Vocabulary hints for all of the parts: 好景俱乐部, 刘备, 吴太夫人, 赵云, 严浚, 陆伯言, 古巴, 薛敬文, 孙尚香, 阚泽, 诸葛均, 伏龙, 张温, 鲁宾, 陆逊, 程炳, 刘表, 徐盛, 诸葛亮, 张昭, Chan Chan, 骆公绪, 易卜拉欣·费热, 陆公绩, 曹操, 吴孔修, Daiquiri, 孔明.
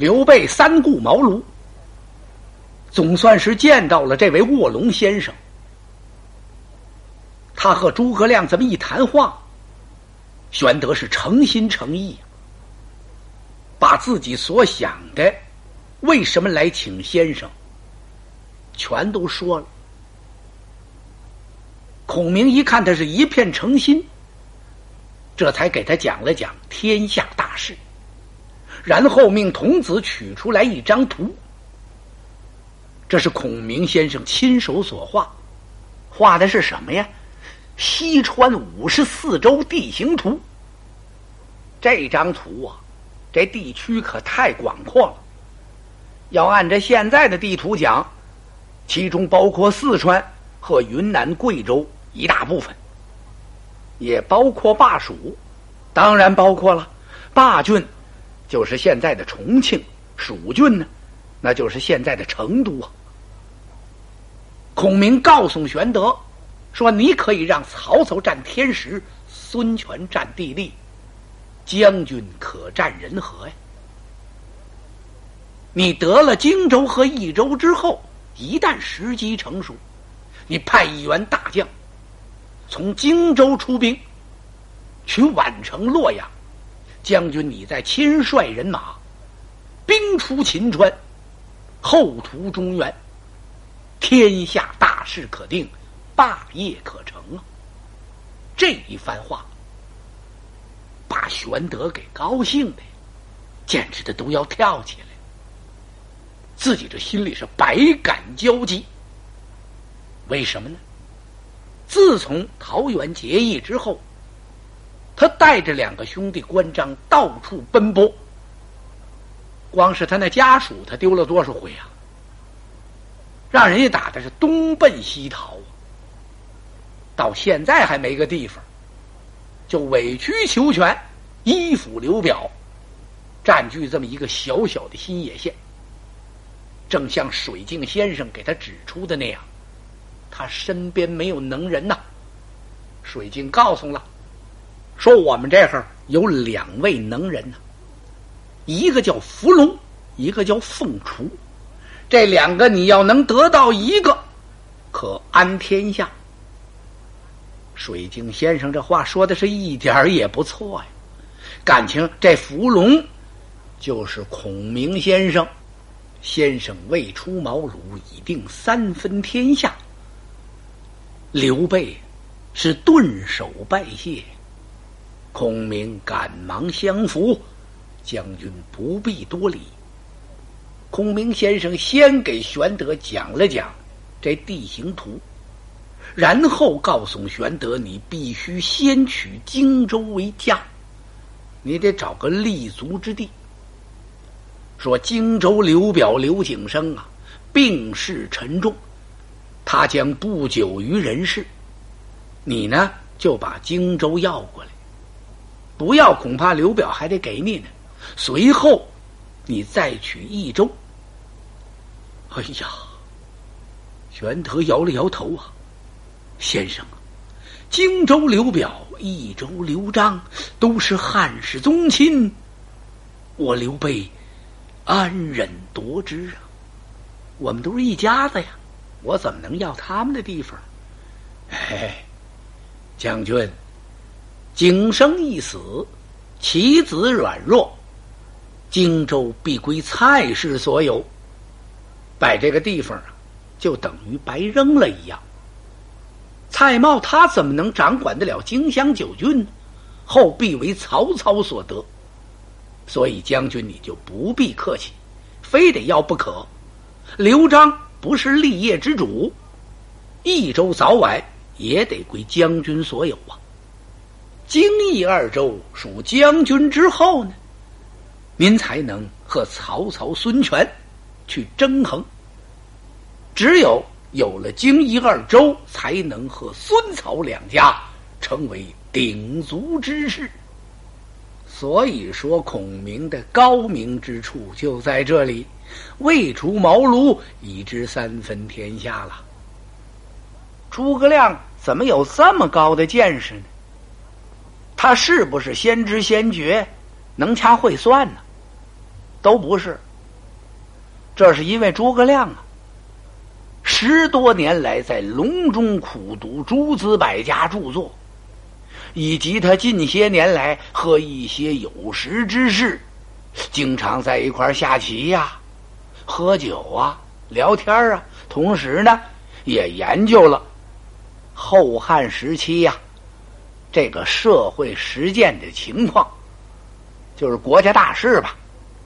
刘备三顾茅庐，总算是见到了这位卧龙先生。他和诸葛亮这么一谈话，玄德是诚心诚意，把自己所想的为什么来请先生全都说了。孔明一看他是一片诚心，这才给他讲了讲天下大事，然后命童子取出来一张图，这是孔明先生亲手所画，画的是什么呀？西川54州地形图。这张图啊，这地区可太广阔了，要按照现在的地图讲，其中包括四川和云南、贵州一大部分，也包括巴蜀，当然包括了巴郡，就是现在的重庆；蜀郡呢，那就是现在的成都啊。孔明告诉玄德说，你可以让曹操占天时，孙权占地利，将军可占人和呀。你得了荆州和益州之后，一旦时机成熟，你派一员大将从荆州出兵取宛城、洛阳，将军你再亲率人马兵出秦川，后图中原，天下大事可定，霸业可成啊。这一番话把玄德给高兴的简直的都要跳起来，自己这心里是百感交集。为什么呢？自从桃园结义之后，他带着两个兄弟关张到处奔波，光是他那家属他丢了多少回啊，让人家打的是东奔西逃，到现在还没个地方，就委曲求全，依附刘表，占据这么一个小小的新野县。正像水镜先生给他指出的那样，他身边没有能人呐。水镜告诉了说，我们这儿有2位能人呐，一个叫伏龙，一个叫凤雏，这2个你要能得到一个，可安天下。水镜先生这话说的是一点儿也不错呀，感情这伏龙就是孔明先生，先生未出茅庐已定3分天下。刘备是顿首拜谢，孔明赶忙相扶，将军不必多礼。孔明先生先给玄德讲了讲这地形图，然后告诉玄德，你必须先取荆州为家，你得找个立足之地。说荆州刘表刘景升啊，病势沉重，他将不久于人世，你呢就把荆州要过来，不要恐怕刘表还得给你呢。随后你再取益州。哎呀，玄德摇了摇头啊，先生啊，荆州刘表、益州刘璋都是汉室宗亲，我刘备安忍夺之啊？我们都是一家子呀，我怎么能要他们的地方？哎，将军，景升一死，其子软弱，荆州必归蔡氏所有，把这个地方啊，就等于白扔了一样。蔡瑁他怎么能掌管得了荆襄9郡呢？后必为曹操所得，所以将军你就不必客气，非得要不可。刘璋不是立业之主，益州早晚也得归将军所有啊。荆益2州属将军之后呢，您才能和曹操、孙权去争衡。只有了荆益2州，才能和孙曹两家成为鼎足之势。所以说，孔明的高明之处就在这里，未出茅庐已知3分天下了。诸葛亮怎么有这么高的见识呢？他是不是先知先觉、能掐会算呢？都不是，这是因为诸葛亮啊，10多年来在隆中苦读诸子百家著作，以及他近些年来和一些有识之士经常在一块下棋呀、喝酒啊、聊天啊，同时呢也研究了后汉时期呀、这个社会实践的情况，就是国家大事吧。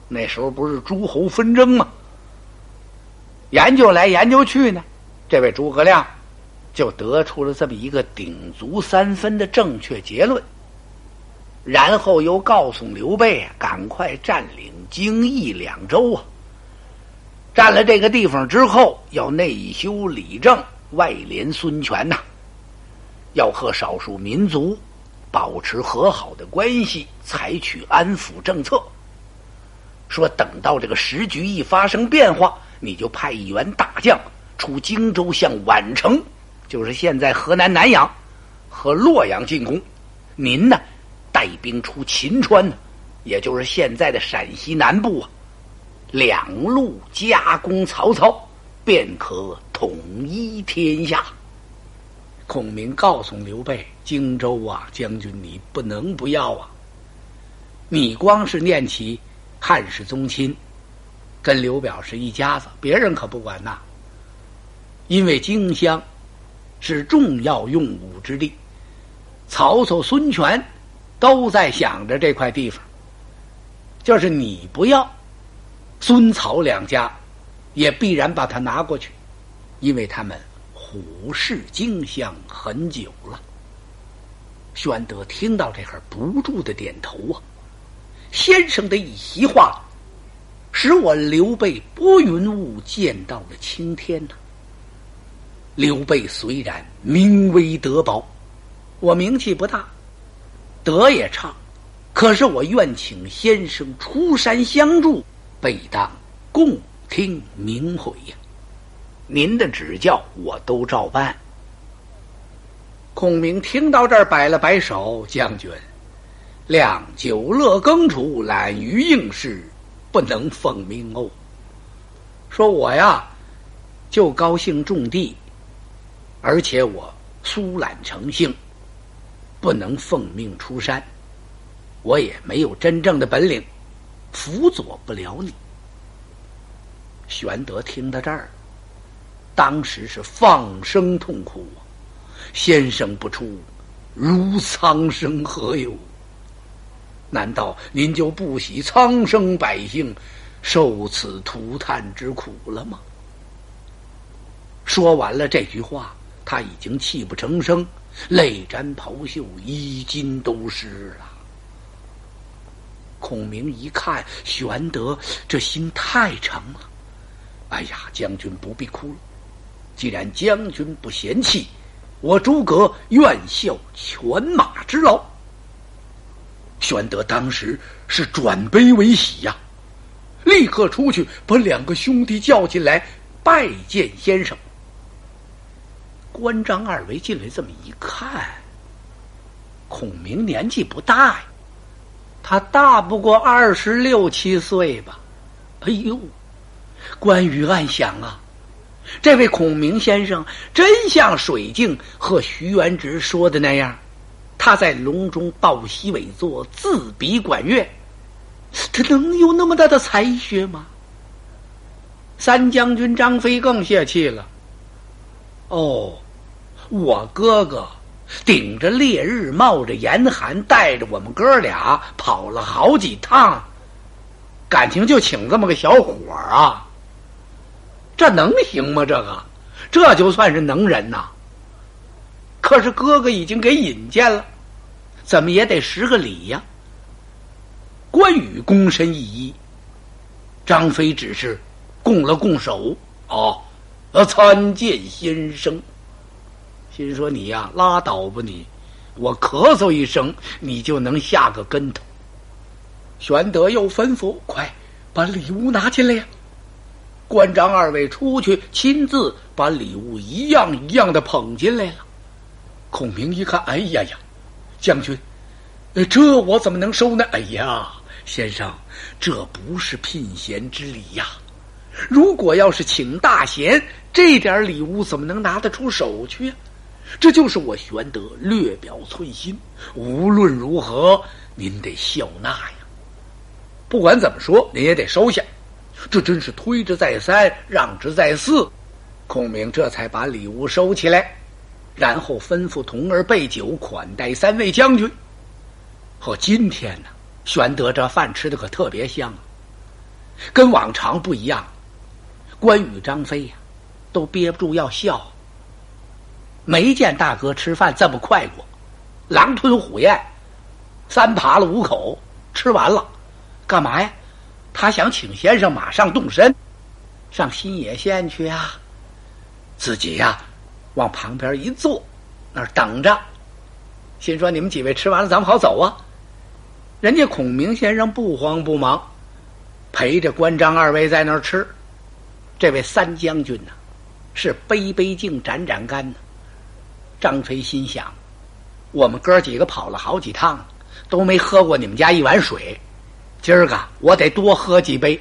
那时候不是诸侯纷争吗？研究来研究去呢，这位诸葛亮就得出了这么一个鼎足3分的正确结论，然后又告诉刘备啊，赶快占领荆益2州啊。占了这个地方之后，要内修理政，外联孙权呐、要和少数民族保持和好的关系，采取安抚政策。说等到这个时局一发生变化，你就派一员大将出荆州，向宛城，就是现在河南南阳和洛阳进攻。您呢，带兵出秦川，也就是现在的陕西南部啊，2路夹攻曹操，便可统一天下。孔明告诉刘备，荆州啊，将军你不能不要啊，你光是念起汉室宗亲，跟刘表是一家子，别人可不管呐。因为荆襄是重要用武之地，曹操、孙权都在想着这块地方，就是你不要，孙曹2家也必然把它拿过去，因为他们虎视荆襄很久了。玄德听到这儿，不住的点头啊，先生的一席话使我刘备拨云雾见到了青天呐、刘备虽然名微德薄，我名气不大，德也差，可是我愿请先生出山相助，备当共听明诲呀、您的指教我都照办。孔明听到这儿，摆了摆手，将军，亮久乐耕锄，懒于应试，不能奉命哦。说我呀，就高兴种地，而且我疏懒成性，不能奉命出山，我也没有真正的本领，辅佐不了你。玄德听到这儿，当时是放声痛哭啊！先生不出，如苍生何有？难道您就不喜苍生百姓受此涂炭之苦了吗？说完了这句话，他已经泣不成声，泪沾袍袖，衣襟都湿了。孔明一看玄德这心太诚了，哎呀，将军不必哭了，既然将军不嫌弃，我诸葛愿效犬马之劳。玄德当时是转悲为喜呀、立刻出去把2个兄弟叫进来拜见先生。关张二围进来这么一看，孔明年纪不大呀，他大不过26、27岁吧。哎呦，关羽暗想啊，这位孔明先生真像水镜和徐元直说的那样，他在隆中抱膝尾坐，自比管乐，他能有那么大的才学吗？三将军张飞更泄气了，哦，我哥哥顶着烈日冒着严寒，带着我们哥俩跑了好几趟，感情就请这么个小伙啊，这能行吗？这就算是能人呐、可是哥哥已经给引荐了，怎么也得10个礼呀、关羽躬身一揖，张飞只是拱了拱手，参见先生。心说你呀、拉倒吧你，我咳嗽一声你就能下个跟头。玄德又吩咐，快把礼物拿进来呀、关张二位出去亲自把礼物一样一样的捧进来了。孔明一看，哎呀呀，将军，这我怎么能收呢？哎呀，先生，这不是聘贤之礼呀、如果要是请大贤，这点礼物怎么能拿得出手去啊？这就是我玄德略表寸心，无论如何您得笑纳呀，不管怎么说您也得收下。这真是推之再三，让之再四，孔明这才把礼物收起来，然后吩咐童儿备酒款待三位将军。和今天呢，玄德这饭吃的可特别香啊，跟往常不一样。关羽、张飞呀，都憋不住要笑，没见大哥吃饭这么快过，狼吞虎咽，三扒了五口吃完了。干嘛呀？他想请先生马上动身，上新野县去啊。自己呀，往旁边一坐，那儿等着，心说你们几位吃完了咱们好走啊。人家孔明先生不慌不忙，陪着关张二位在那儿吃。这位三将军呢，是杯杯敬盏盏干呢。张飞心想，我们哥几个跑了好几趟，都没喝过你们家一碗水，今儿个我得多喝几杯。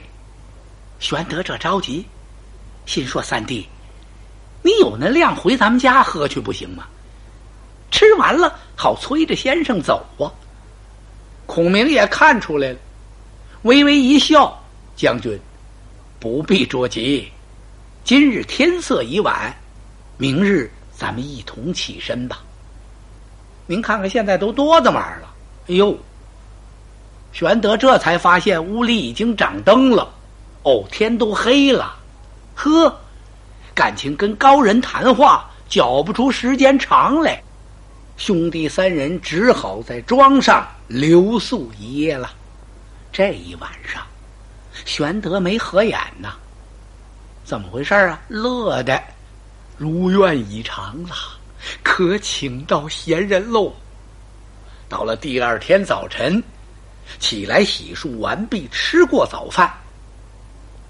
玄德这着急，心说三弟，你有那量回咱们家喝去不行吗？吃完了好催着先生走啊。孔明也看出来了，微微一笑，将军不必着急，今日天色已晚，明日咱们一同起身吧。您看看现在都多大晚了。哎呦，玄德这才发现屋里已经掌灯了，哦，天都黑了。呵，感情跟高人谈话搅不出时间长来，兄弟三人只好在庄上留宿一夜了。这一晚上玄德没合眼呢，怎么回事啊？乐得如愿以偿了，可请到闲人喽。到了第二天早晨起来，洗漱完毕，吃过早饭，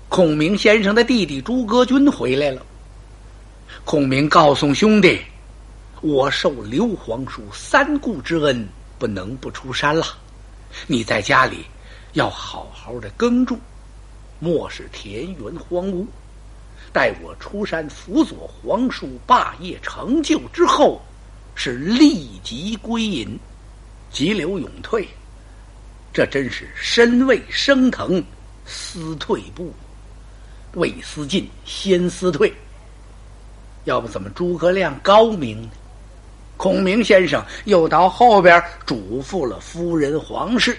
孔明先生的弟弟诸葛均回来了。孔明告诉兄弟，我受刘皇叔三顾之恩，不能不出山了，你在家里要好好的耕种，莫使田园荒芜，待我出山辅佐皇叔霸业成就之后，是立即归隐，急流勇退，这真是身未升腾思退步，未思进先思退。要不怎么诸葛亮高明呢？孔明先生又到后边嘱咐了夫人皇氏，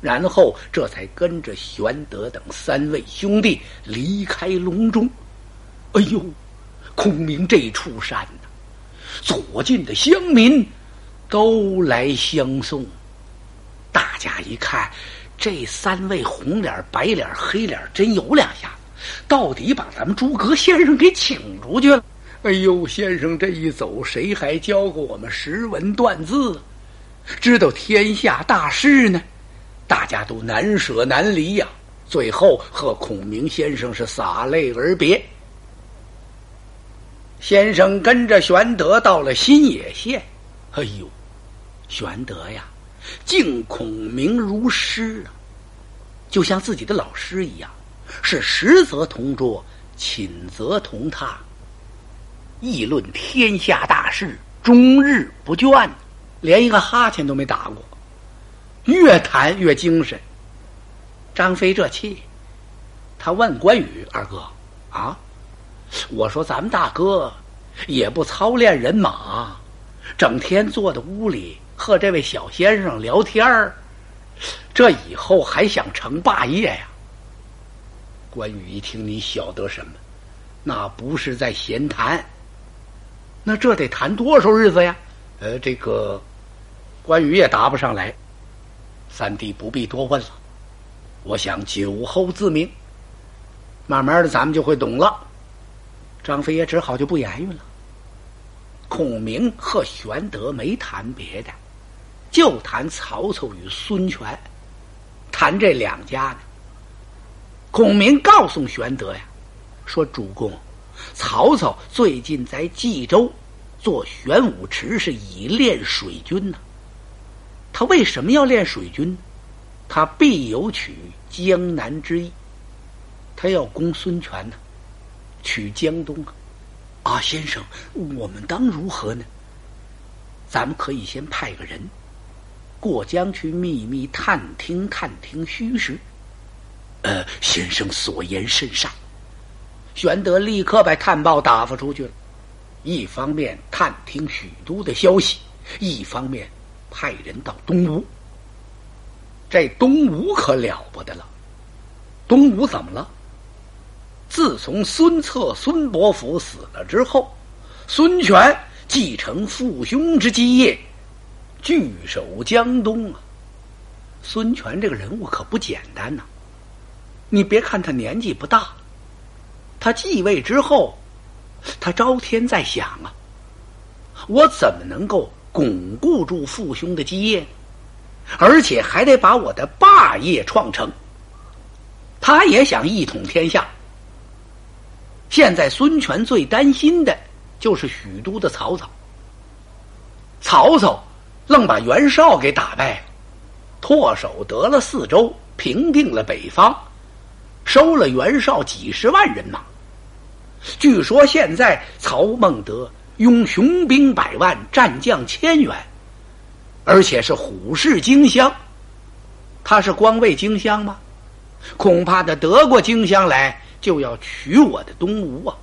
然后这才跟着玄德等三位兄弟离开隆中。哎呦，孔明这一出山呢，左近的乡民都来相送。大家一看，这三位红脸白脸黑脸真有两下子，到底把咱们诸葛先生给请出去了。哎呦，先生这一走，谁还教过我们识文断字，知道天下大事呢？大家都难舍难离呀，最后和孔明先生是洒泪而别。先生跟着玄德到了新野县。哎呦，玄德呀，敬孔明如师啊，就像自己的老师一样，是实则同桌，寝则同榻，议论天下大事，终日不倦，连一个哈欠都没打过，越谈越精神。张飞这气，他问关羽二哥啊，我说咱们大哥也不操练人马，整天坐在屋里和这位小先生聊天儿，这以后还想成霸业呀？关羽一听，你晓得什么？那不是在闲谈，那这得谈多少日子呀？这个关羽也答不上来。三弟不必多问了，我想酒后自明，慢慢的咱们就会懂了。张飞也只好就不言语了。孔明和玄德没谈别的，就谈曹操与孙权，谈这两家呢。孔明告诉玄德呀，说主公，曹操最近在冀州做玄武池，是以练水军呢。他为什么要练水军？他必有取江南之意，他要攻孙权呢、啊，取江东啊！啊，先生，我们当如何呢？咱们可以先派个人过江去秘密探听探听虚实。先生所言甚善。玄德立刻把探报打发出去了，一方面探听许都的消息，一方面派人到东吴。这东吴可了不得了，东吴怎么了？自从孙策、孙伯符死了之后，孙权继承父兄之基业，据守江东啊。孙权这个人物可不简单呐、啊，你别看他年纪不大，他继位之后，他朝天在想啊，我怎么能够巩固住父兄的基业呢？而且还得把我的霸业创成。他也想一统天下。现在孙权最担心的就是许都的曹操。曹操愣把袁绍给打败了，唾手得了四周，平定了北方，收了袁绍几十万人马。据说现在曹孟德拥雄兵100万，战将1000员，而且是虎视荆襄。他是光为荆襄吗？恐怕他得过荆襄来，就要取我的东吴啊！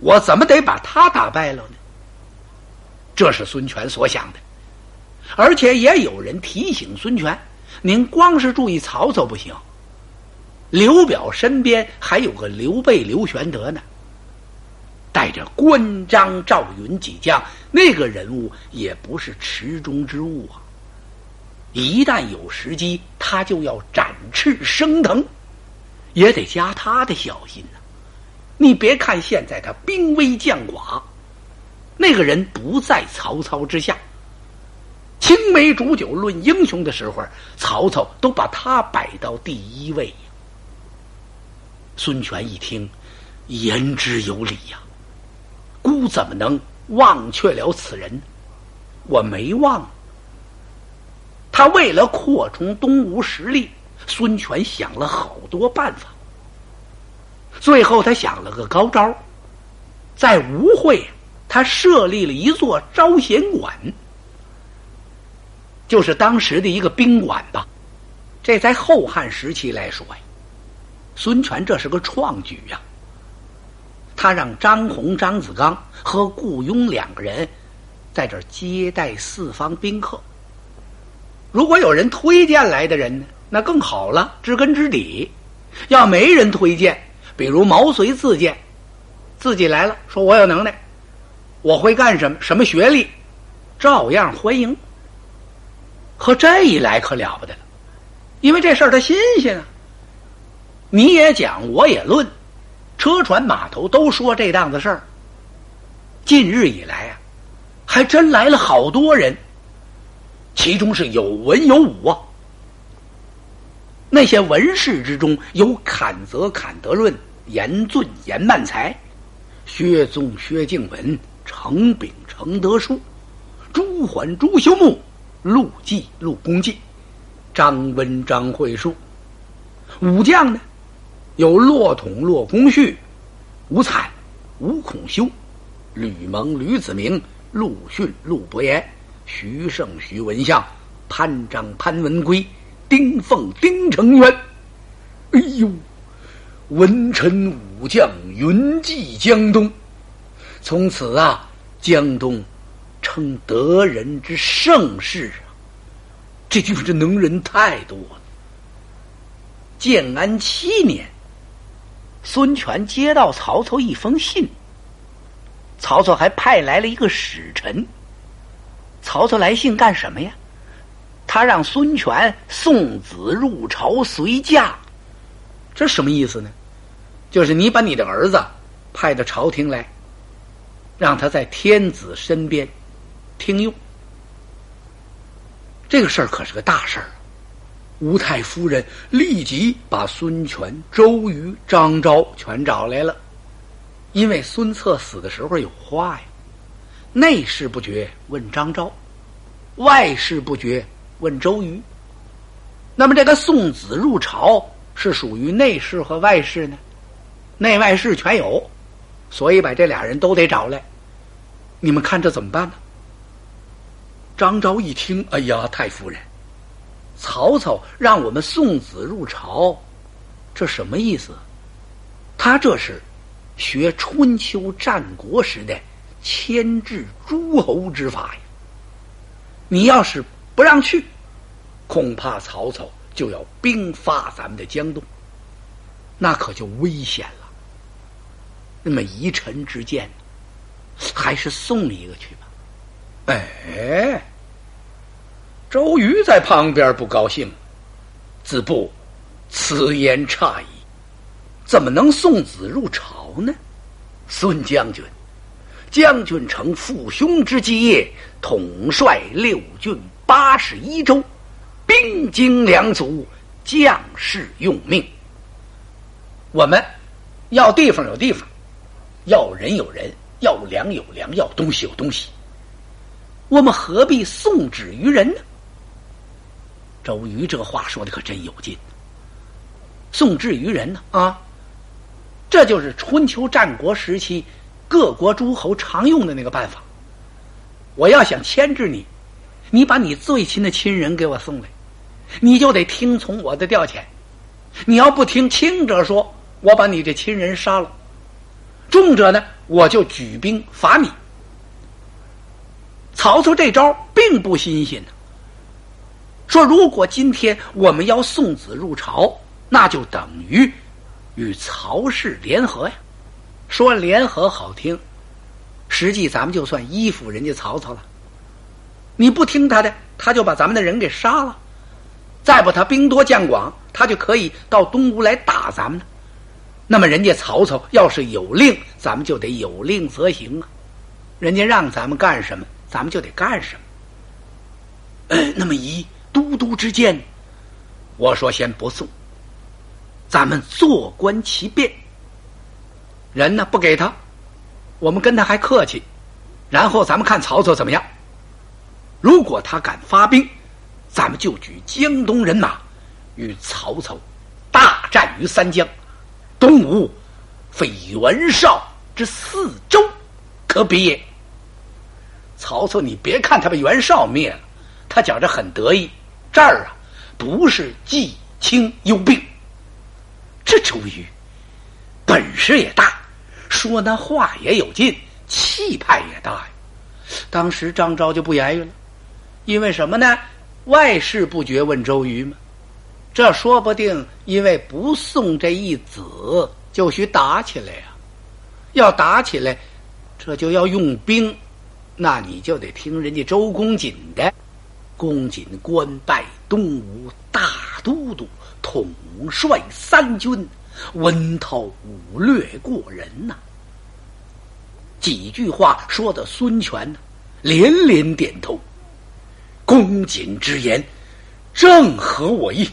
我怎么得把他打败了呢？这是孙权所想的，而且也有人提醒孙权：您光是注意曹操不行，刘表身边还有个刘备、刘玄德呢，带着关张、赵云几将，那个人物也不是池中之物啊！一旦有时机，他就要展翅升腾，也得加他的小心啊。你别看现在他兵微将寡，那个人不在曹操之下。青梅煮酒论英雄的时候，曹操都把他摆到第一位呀。孙权一听，言之有理呀、啊，孤怎么能忘却了此人？我没忘。他为了扩充东吴实力，孙权想了好多办法，最后他想了个高招，在吴会他设立了一座招贤馆，就是当时的一个宾馆吧。这在后汉时期来说呀，孙权这是个创举呀、啊。他让张弘、张子刚和顾雍两个人在这儿接待四方宾客。如果有人推荐来的人呢，那更好了，知根知底。要没人推荐，比如毛遂自荐，自己来了，说我有能耐，我会干什么，什么学历，照样欢迎。和这一来可了不得了，因为这事儿他新鲜啊，你也讲我也论，车船码头都说这档子事儿。近日以来啊，还真来了好多人，其中是有文有武啊。那些文士之中有阚泽、阚德润、严浚、严曼才、薛纵、薛敬文、程炳、程德书、朱桓、朱修穆、陆绩、陆公绩、张温、张惠树。武将呢，有骆统、骆公绪、吴粲、吴孔修、吕蒙、吕子明、陆逊、陆伯言、徐盛、徐文相、潘璋、潘文圭、丁奉、丁承渊。哎呦，文臣武将云集江东，从此啊，江东称得人之盛世啊！这就是能人太多了。建安7年，孙权接到曹操一封信，曹操还派来了一个使臣。曹操来信干什么呀？他让孙权送子入朝随驾。这什么意思呢？就是你把你的儿子派到朝廷来，让他在天子身边听用。这个事儿可是个大事儿。吴太夫人立即把孙权、周瑜、张昭全找来了，因为孙策死的时候有话呀。内事不决问张昭，外事不决问周瑜。那么这个送子入朝是属于内侍和外侍呢？内外侍全有，所以把这俩人都得找来。你们看这怎么办呢？张昭一听，哎呀，太夫人，曹操让我们送子入朝，这什么意思？他这是学春秋战国时代牵制诸侯之法呀。你要是不让去，恐怕曹操就要兵发咱们的江东，那可就危险了。那么宜臣之见，还是送一个去吧。哎，周瑜在旁边不高兴，子布此言差矣，怎么能送子入朝呢？孙将军，将军承父兄之基业，统帅6郡81州，兵精粮足，将士用命。我们要地方有地方，要人有人，要粮有粮，要东西有东西，我们何必送旨于人呢？周瑜这话说的可真有劲，送旨于人呢啊，这就是春秋战国时期各国诸侯常用的那个办法。我要想牵制你，你把你最亲的亲人给我送来，你就得听从我的调遣。你要不听，轻者说我把你这亲人杀了，重者呢，我就举兵伐你。曹操这招并不新鲜呢，说如果今天我们要送子入朝，那就等于与曹氏联合呀。说联合好听，实际咱们就算依附人家曹操了。你不听他的，他就把咱们的人给杀了，再把他兵多将广，他就可以到东吴来打咱们了。那么人家曹操要是有令，咱们就得有令则行啊，人家让咱们干什么，咱们就得干什么。那么以都督之见，我说先不送，咱们坐观其变。人呢不给他，我们跟他还客气，然后咱们看曹操怎么样。如果他敢发兵，咱们就举江东人马与曹操大战于三江，东吴非袁绍之4州可比也。曹操你别看他把袁绍灭了，他觉着很得意，这儿啊不是冀轻幽并。这周瑜本事也大，说那话也有劲，气派也大呀。当时张昭就不言语了，因为什么呢？外事不决问周瑜嘛，这说不定因为不送这一子，就许打起来呀。要打起来，这就要用兵，那你就得听人家周公瑾的。公瑾官拜东吴大都督，统帅3军，文韬武略过人呐。几句话说的孙权呢，连连点头。公瑾之言正合我意，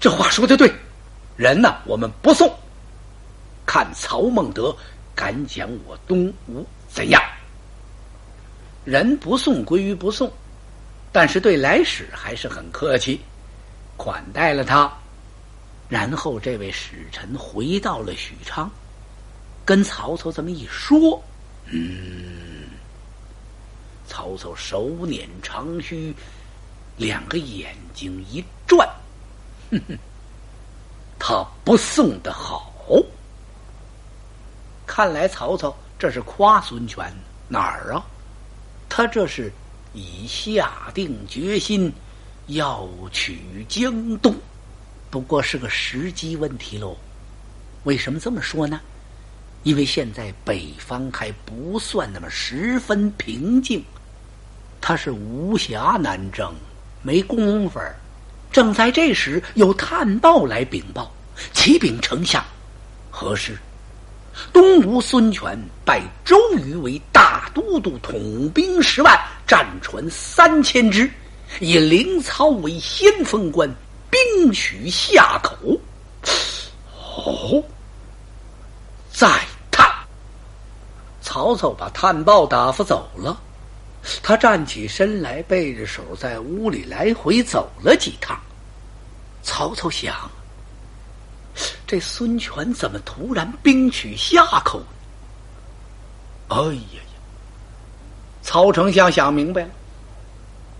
这话说的对。人呢我们不送，看曹孟德敢讲我东吴怎样。人不送归于不送，但是对来使还是很客气，款待了他。然后这位使臣回到了许昌，跟曹操这么一说，曹操手捻长须，两个眼睛一转，哼哼，他不送的好。看来曹操这是夸孙权，哪儿啊？他这是已下定决心要取江东，不过是个时机问题喽。为什么这么说呢？因为现在北方还不算那么十分平静，他是无暇南征，没工夫。正在这时，有探报来禀报，启禀丞相，何事？东吴孙权拜周瑜为大都督，统兵10万，战船3000只，以凌操为先锋官，兵取夏口。哦，再探。曹操把探报打发走了，他站起身来，背着手在屋里来回走了几趟。曹操想，这孙权怎么突然兵取夏口？哎呀呀！曹丞相想明白了，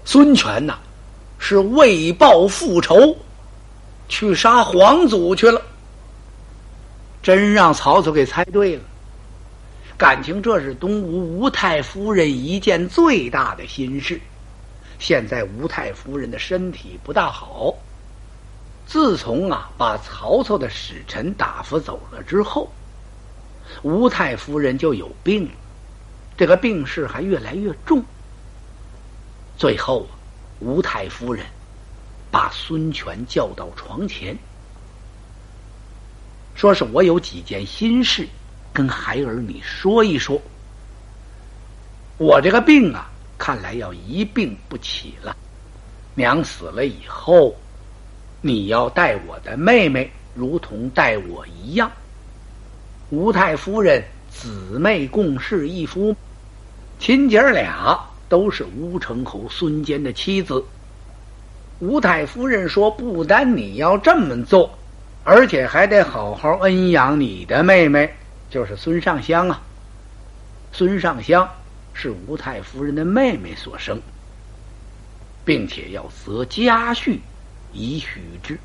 孙权呐，是为报复仇，去杀皇祖去了。真让曹操给猜对了，感情这是东吴吴太夫人一件最大的心事。现在吴太夫人的身体不大好，自从把曹操的使臣打发走了之后，吴太夫人就有病了，这个病势还越来越重。最后吴太夫人把孙权叫到床前，说是我有几件心事跟孩儿你说一说，我这个病看来要一病不起了，娘死了以后你要带我的妹妹如同带我一样，吴太夫人姊妹共侍一夫，亲姐儿俩都是乌城侯孙坚的妻子。吴太夫人说，不单你要这么做，而且还得好好恩养你的妹妹，就是孙尚香啊。孙尚香是吴太夫人的妹妹所生，并且要择佳婿以许之，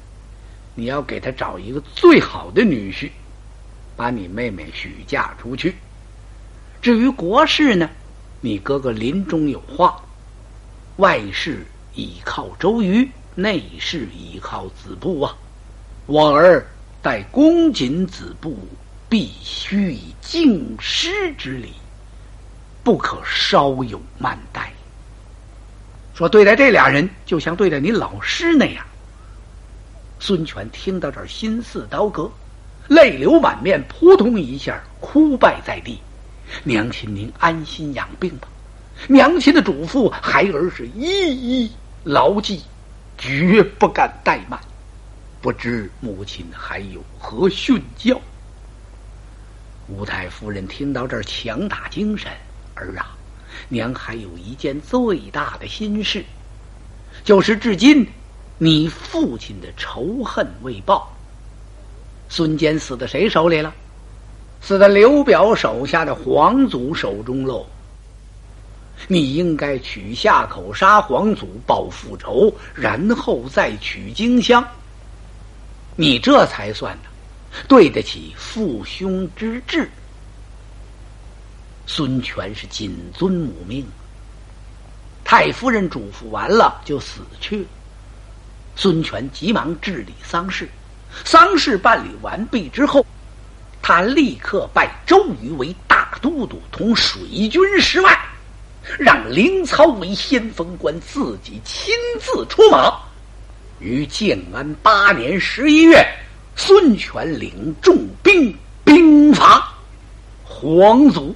你要给她找一个最好的女婿，把你妹妹许嫁出去。至于国事呢，你哥哥临终有话，外事倚靠周瑜，内事倚靠子布啊。我儿待公瑾子布，必须以敬师之礼，不可稍有慢待。说对待这俩人就像对待你老师那样。孙权听到这儿心似刀割，泪流满面，扑通一下哭拜在地。娘亲您安心养病吧，娘亲的嘱咐孩儿是一一牢记，绝不敢怠慢，不知母亲还有何训教。吴太夫人听到这儿强打精神，儿啊，娘还有一件最大的心事，就是至今你父亲的仇恨未报。孙坚死在谁手里了？死在刘表手下的皇祖手中喽。你应该取夏口杀皇祖报复仇，然后再取荆襄，你这才算对得起父兄之志。孙权是谨遵母命，太夫人嘱咐完了就死去了。孙权急忙治理丧事，丧事办理完毕之后，他立刻拜周瑜为大都督，同水军十万，让凌操为先锋官，自己亲自出马。于建安8年11月，孙权领重兵兵伐皇祖。